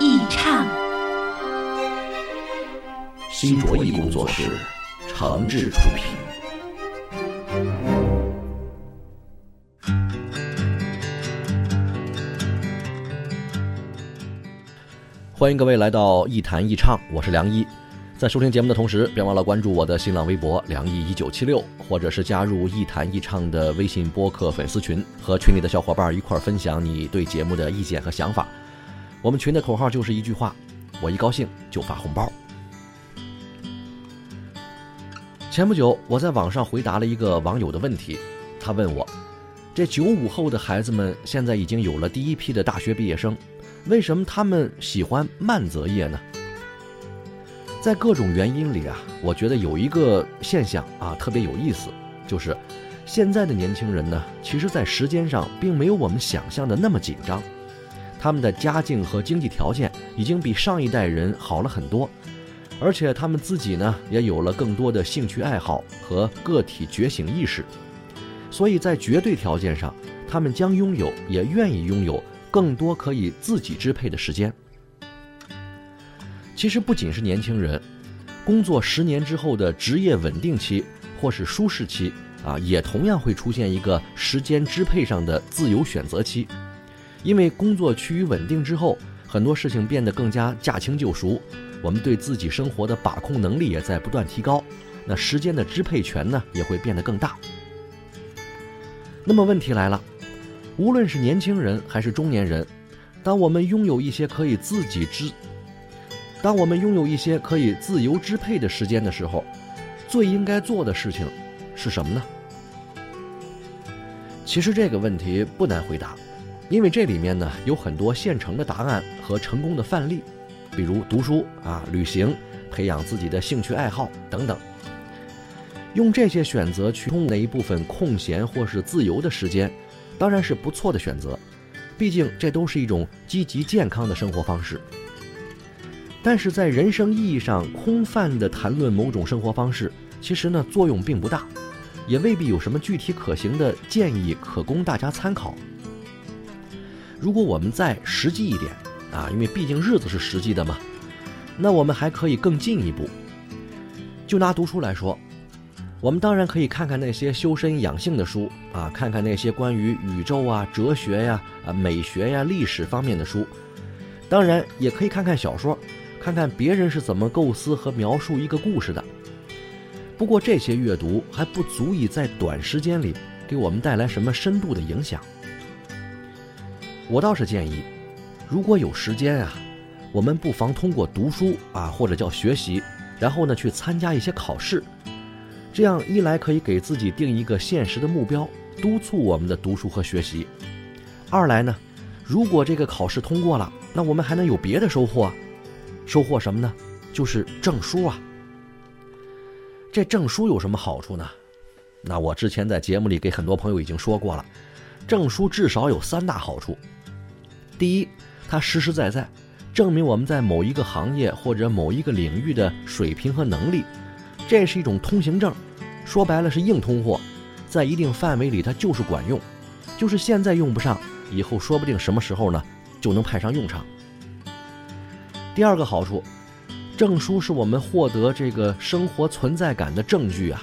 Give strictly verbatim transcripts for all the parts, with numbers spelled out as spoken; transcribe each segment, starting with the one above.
一唱。新卓艺工作室诚挚出品。欢迎各位来到一弹一唱，我是梁一。在收听节目的同时，别忘了关注我的新浪微博梁一一九七六，或者是加入一谈一唱的微信播客粉丝群，和群里的小伙伴一块分享你对节目的意见和想法。我们群的口号就是一句话，我一高兴就发红包。前不久我在网上回答了一个网友的问题，他问我，这九五后的孩子们现在已经有了第一批的大学毕业生，为什么他们喜欢慢择业呢？在各种原因里啊，我觉得有一个现象啊特别有意思，就是现在的年轻人呢，其实在时间上并没有我们想象的那么紧张，他们的家境和经济条件已经比上一代人好了很多，而且他们自己呢也有了更多的兴趣爱好和个体觉醒意识，所以在绝对条件上，他们将拥有也愿意拥有更多可以自己支配的时间。其实不仅是年轻人，工作十年之后的职业稳定期或是舒适期啊，也同样会出现一个时间支配上的自由选择期。因为工作趋于稳定之后，很多事情变得更加驾轻就熟，我们对自己生活的把控能力也在不断提高，那时间的支配权呢也会变得更大。那么问题来了，无论是年轻人还是中年人，当我们拥有一些可以自己支当我们拥有一些可以自由支配的时间的时候，最应该做的事情是什么呢？其实这个问题不难回答，因为这里面呢有很多现成的答案和成功的范例，比如读书啊、旅行、培养自己的兴趣爱好等等。用这些选择去充那一部分空闲或是自由的时间，当然是不错的选择，毕竟这都是一种积极健康的生活方式。但是在人生意义上空泛地谈论某种生活方式，其实呢作用并不大，也未必有什么具体可行的建议可供大家参考。如果我们再实际一点啊，因为毕竟日子是实际的嘛，那我们还可以更进一步。就拿读书来说，我们当然可以看看那些修身养性的书啊，看看那些关于宇宙啊、哲学呀、啊、美学呀、啊、历史方面的书，当然也可以看看小说，看看别人是怎么构思和描述一个故事的。不过这些阅读还不足以在短时间里给我们带来什么深度的影响。我倒是建议，如果有时间啊，我们不妨通过读书啊，或者叫学习，然后呢去参加一些考试。这样一来可以给自己定一个现实的目标，督促我们的读书和学习；二来呢，如果这个考试通过了，那我们还能有别的收获啊。收获什么呢？就是证书啊。这证书有什么好处呢？那我之前在节目里给很多朋友已经说过了，证书至少有三大好处。第一，它实实在在证明我们在某一个行业或者某一个领域的水平和能力，这是一种通行证，说白了是硬通货，在一定范围里它就是管用，就是现在用不上，以后说不定什么时候呢就能派上用场。第二个好处，证书是我们获得这个生活存在感的证据啊。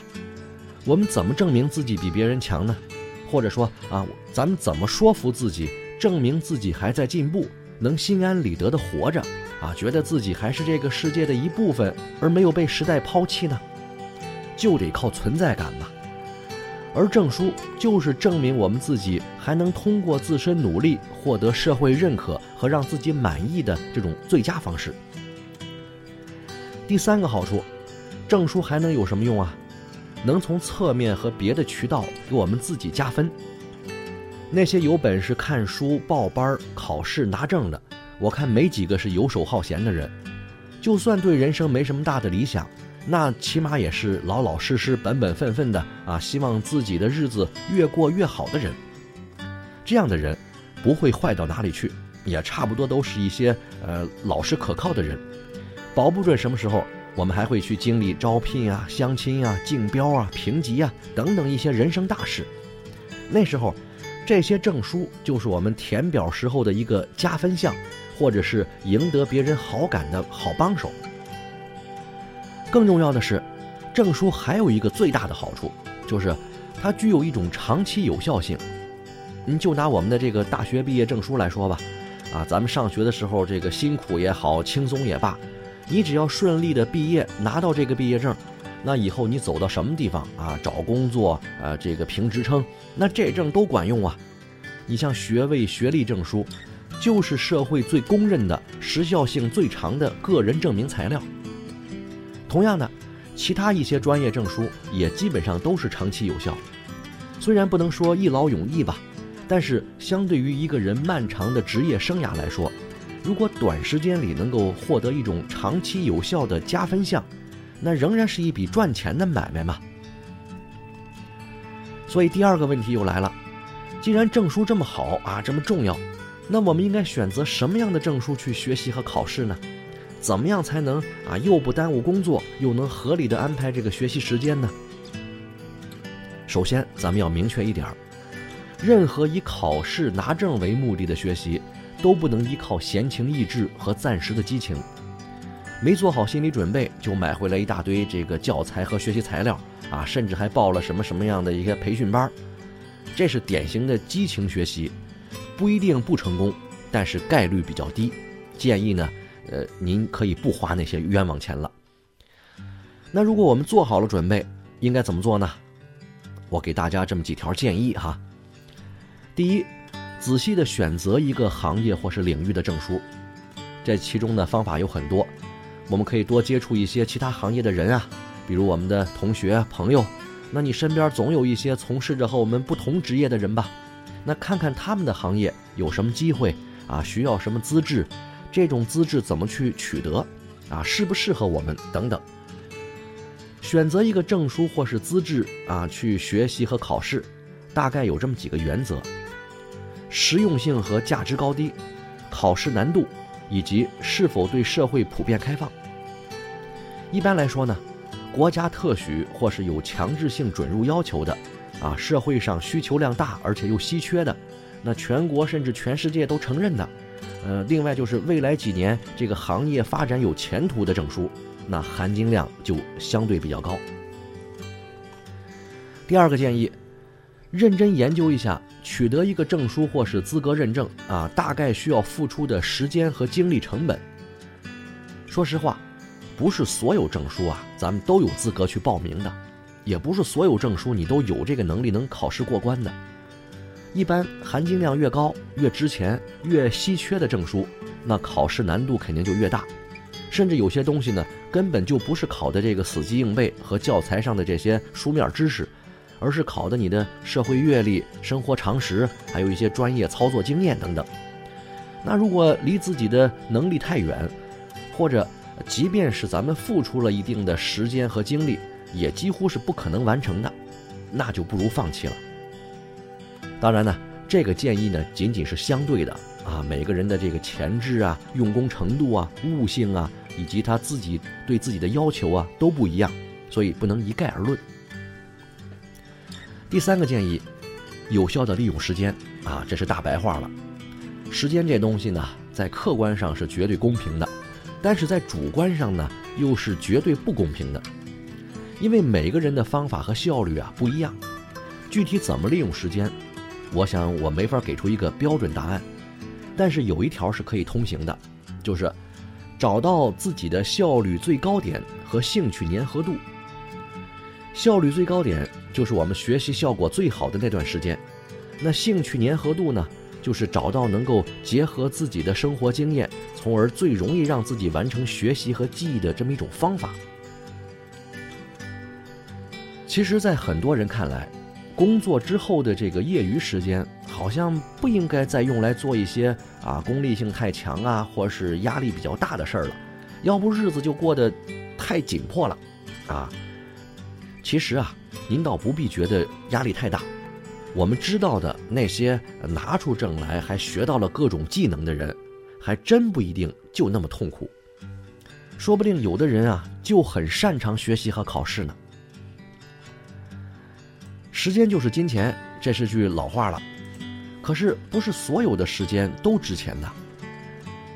我们怎么证明自己比别人强呢？或者说啊，咱们怎么说服自己，证明自己还在进步，能心安理得的活着啊，觉得自己还是这个世界的一部分，而没有被时代抛弃呢？就得靠存在感吧。而证书就是证明我们自己还能通过自身努力获得社会认可和让自己满意的这种最佳方式。第三个好处，证书还能有什么用啊？能从侧面和别的渠道给我们自己加分。那些有本事看书、报班、考试、拿证的，我看没几个是游手好闲的人。就算对人生没什么大的理想，那起码也是老老实实本本分分的啊，希望自己的日子越过越好的人。这样的人不会坏到哪里去，也差不多都是一些呃老实可靠的人。保不准什么时候我们还会去经历招聘啊、相亲啊、竞标啊、评级啊等等一些人生大事。那时候这些证书就是我们填表时候的一个加分项，或者是赢得别人好感的好帮手。更重要的是，证书还有一个最大的好处，就是它具有一种长期有效性。你就拿我们的这个大学毕业证书来说吧，啊，咱们上学的时候这个辛苦也好，轻松也罢，你只要顺利的毕业，拿到这个毕业证，那以后你走到什么地方啊，找工作啊，这个评职称，那这证都管用啊。你像学位、学历证书，就是社会最公认的、时效性最长的个人证明材料。同样的，其他一些专业证书也基本上都是长期有效，虽然不能说一劳永逸吧，但是相对于一个人漫长的职业生涯来说，如果短时间里能够获得一种长期有效的加分项，那仍然是一笔赚钱的买卖嘛。所以第二个问题又来了，既然证书这么好啊，这么重要，那我们应该选择什么样的证书去学习和考试呢？怎么样才能啊又不耽误工作，又能合理的安排这个学习时间呢？首先咱们要明确一点，任何以考试拿证为目的的学习都不能依靠闲情逸致和暂时的激情。没做好心理准备就买回来一大堆这个教材和学习材料啊，甚至还报了什么什么样的一个培训班，这是典型的激情学习，不一定不成功，但是概率比较低。建议呢，呃，您可以不花那些冤枉钱了。那如果我们做好了准备，应该怎么做呢？我给大家这么几条建议哈。第一，仔细的选择一个行业或是领域的证书，这其中的方法有很多，我们可以多接触一些其他行业的人啊，比如我们的同学朋友，那你身边总有一些从事着和我们不同职业的人吧，那看看他们的行业有什么机会啊，需要什么资质，这种资质怎么去取得啊，适不适合我们等等。选择一个证书或是资质啊去学习和考试，大概有这么几个原则：实用性和价值高低，考试难度，以及是否对社会普遍开放。一般来说呢，国家特许或是有强制性准入要求的啊，社会上需求量大而且又稀缺的，那全国甚至全世界都承认的，呃，另外就是未来几年这个行业发展有前途的证书，那含金量就相对比较高。第二个建议，认真研究一下取得一个证书或是资格认证啊，大概需要付出的时间和精力成本。说实话，不是所有证书啊，咱们都有资格去报名的，也不是所有证书你都有这个能力能考试过关的。一般含金量越高、越值钱、越稀缺的证书，那考试难度肯定就越大，甚至有些东西呢，根本就不是考的这个死记硬背和教材上的这些书面知识，而是考的你的社会阅历、生活常识，还有一些专业操作经验等等。那如果离自己的能力太远，或者即便是咱们付出了一定的时间和精力，也几乎是不可能完成的，那就不如放弃了。当然呢，这个建议呢仅仅是相对的啊，每个人的这个潜质啊、用功程度啊、悟性啊，以及他自己对自己的要求啊都不一样，所以不能一概而论。第三个建议，有效的利用时间啊，这是大白话了。时间这东西呢，在客观上是绝对公平的，但是在主观上呢，又是绝对不公平的，因为每个人的方法和效率啊不一样。具体怎么利用时间，我想我没法给出一个标准答案，但是有一条是可以通行的，就是找到自己的效率最高点和兴趣粘合度。效率最高点就是我们学习效果最好的那段时间，那兴趣粘合度呢，就是找到能够结合自己的生活经验，从而最容易让自己完成学习和记忆的这么一种方法。其实在很多人看来，工作之后的这个业余时间好像不应该再用来做一些啊功利性太强啊或是压力比较大的事儿了，要不日子就过得太紧迫了啊。其实啊，您倒不必觉得压力太大，我们知道的那些拿出证来还学到了各种技能的人，还真不一定就那么痛苦。说不定有的人啊就很擅长学习和考试呢。时间就是金钱，这是句老话了，可是不是所有的时间都值钱的。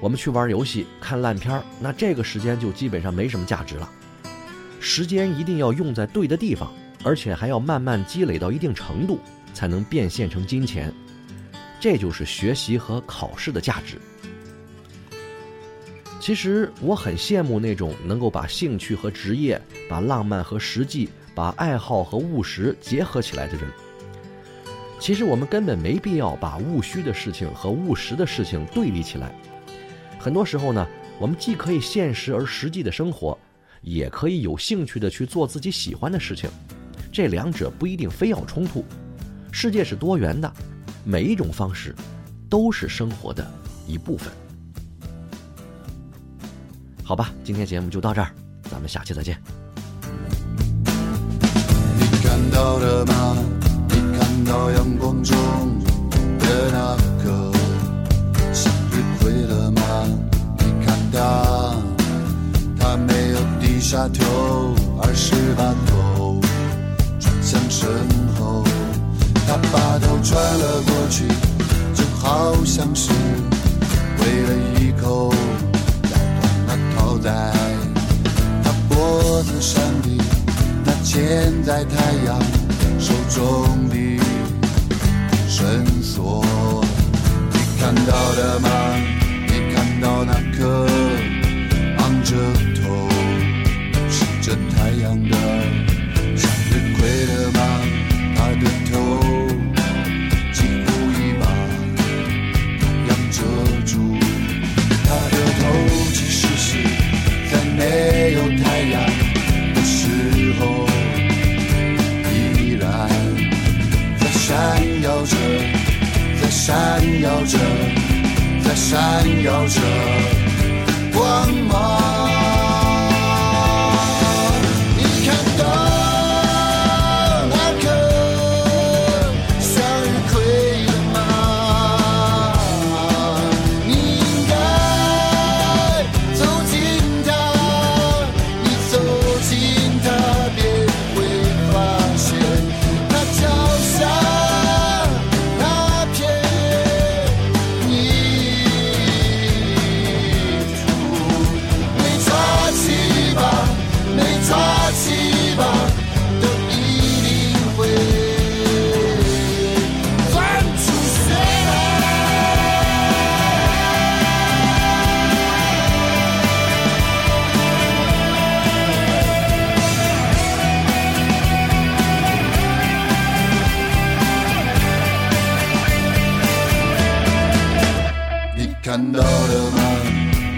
我们去玩游戏看烂片，那这个时间就基本上没什么价值了。时间一定要用在对的地方，而且还要慢慢积累到一定程度才能变现成金钱，这就是学习和考试的价值。其实我很羡慕那种能够把兴趣和职业，把浪漫和实际，把爱好和务实结合起来的人。其实我们根本没必要把务虚的事情和务实的事情对立起来。很多时候呢，我们既可以现实而实际的生活，也可以有兴趣的去做自己喜欢的事情，这两者不一定非要冲突。世界是多元的，每一种方式都是生活的一部分。好吧，今天节目就到这儿，咱们下期再见。你看到了吗？你看到阳光中的那个向日葵了吗？你看它，它没有低下头，而是把头转向身后，它把头转了过去，就好像是为了一口在他脖子上的那嵌在太阳手中的绳索，你看到了吗？你看到那颗昂着头吃着太阳的向日葵了吗？他的头几乎已把太阳遮住，他的头其实是没有太阳的时候，依然在闪耀着，在闪耀着，在闪耀着光芒。你看到了吗？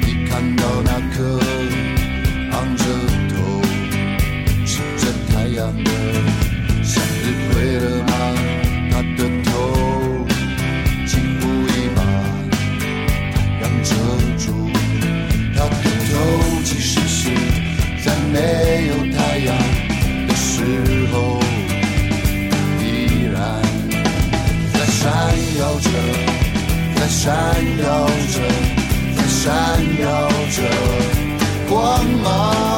你看到那颗昂着头吃着太阳的向日葵了吗？它的头几乎已把太阳遮住，它的头其实是在没有太阳的时候，依然在闪耀着，在闪耀着，在闪耀着光芒。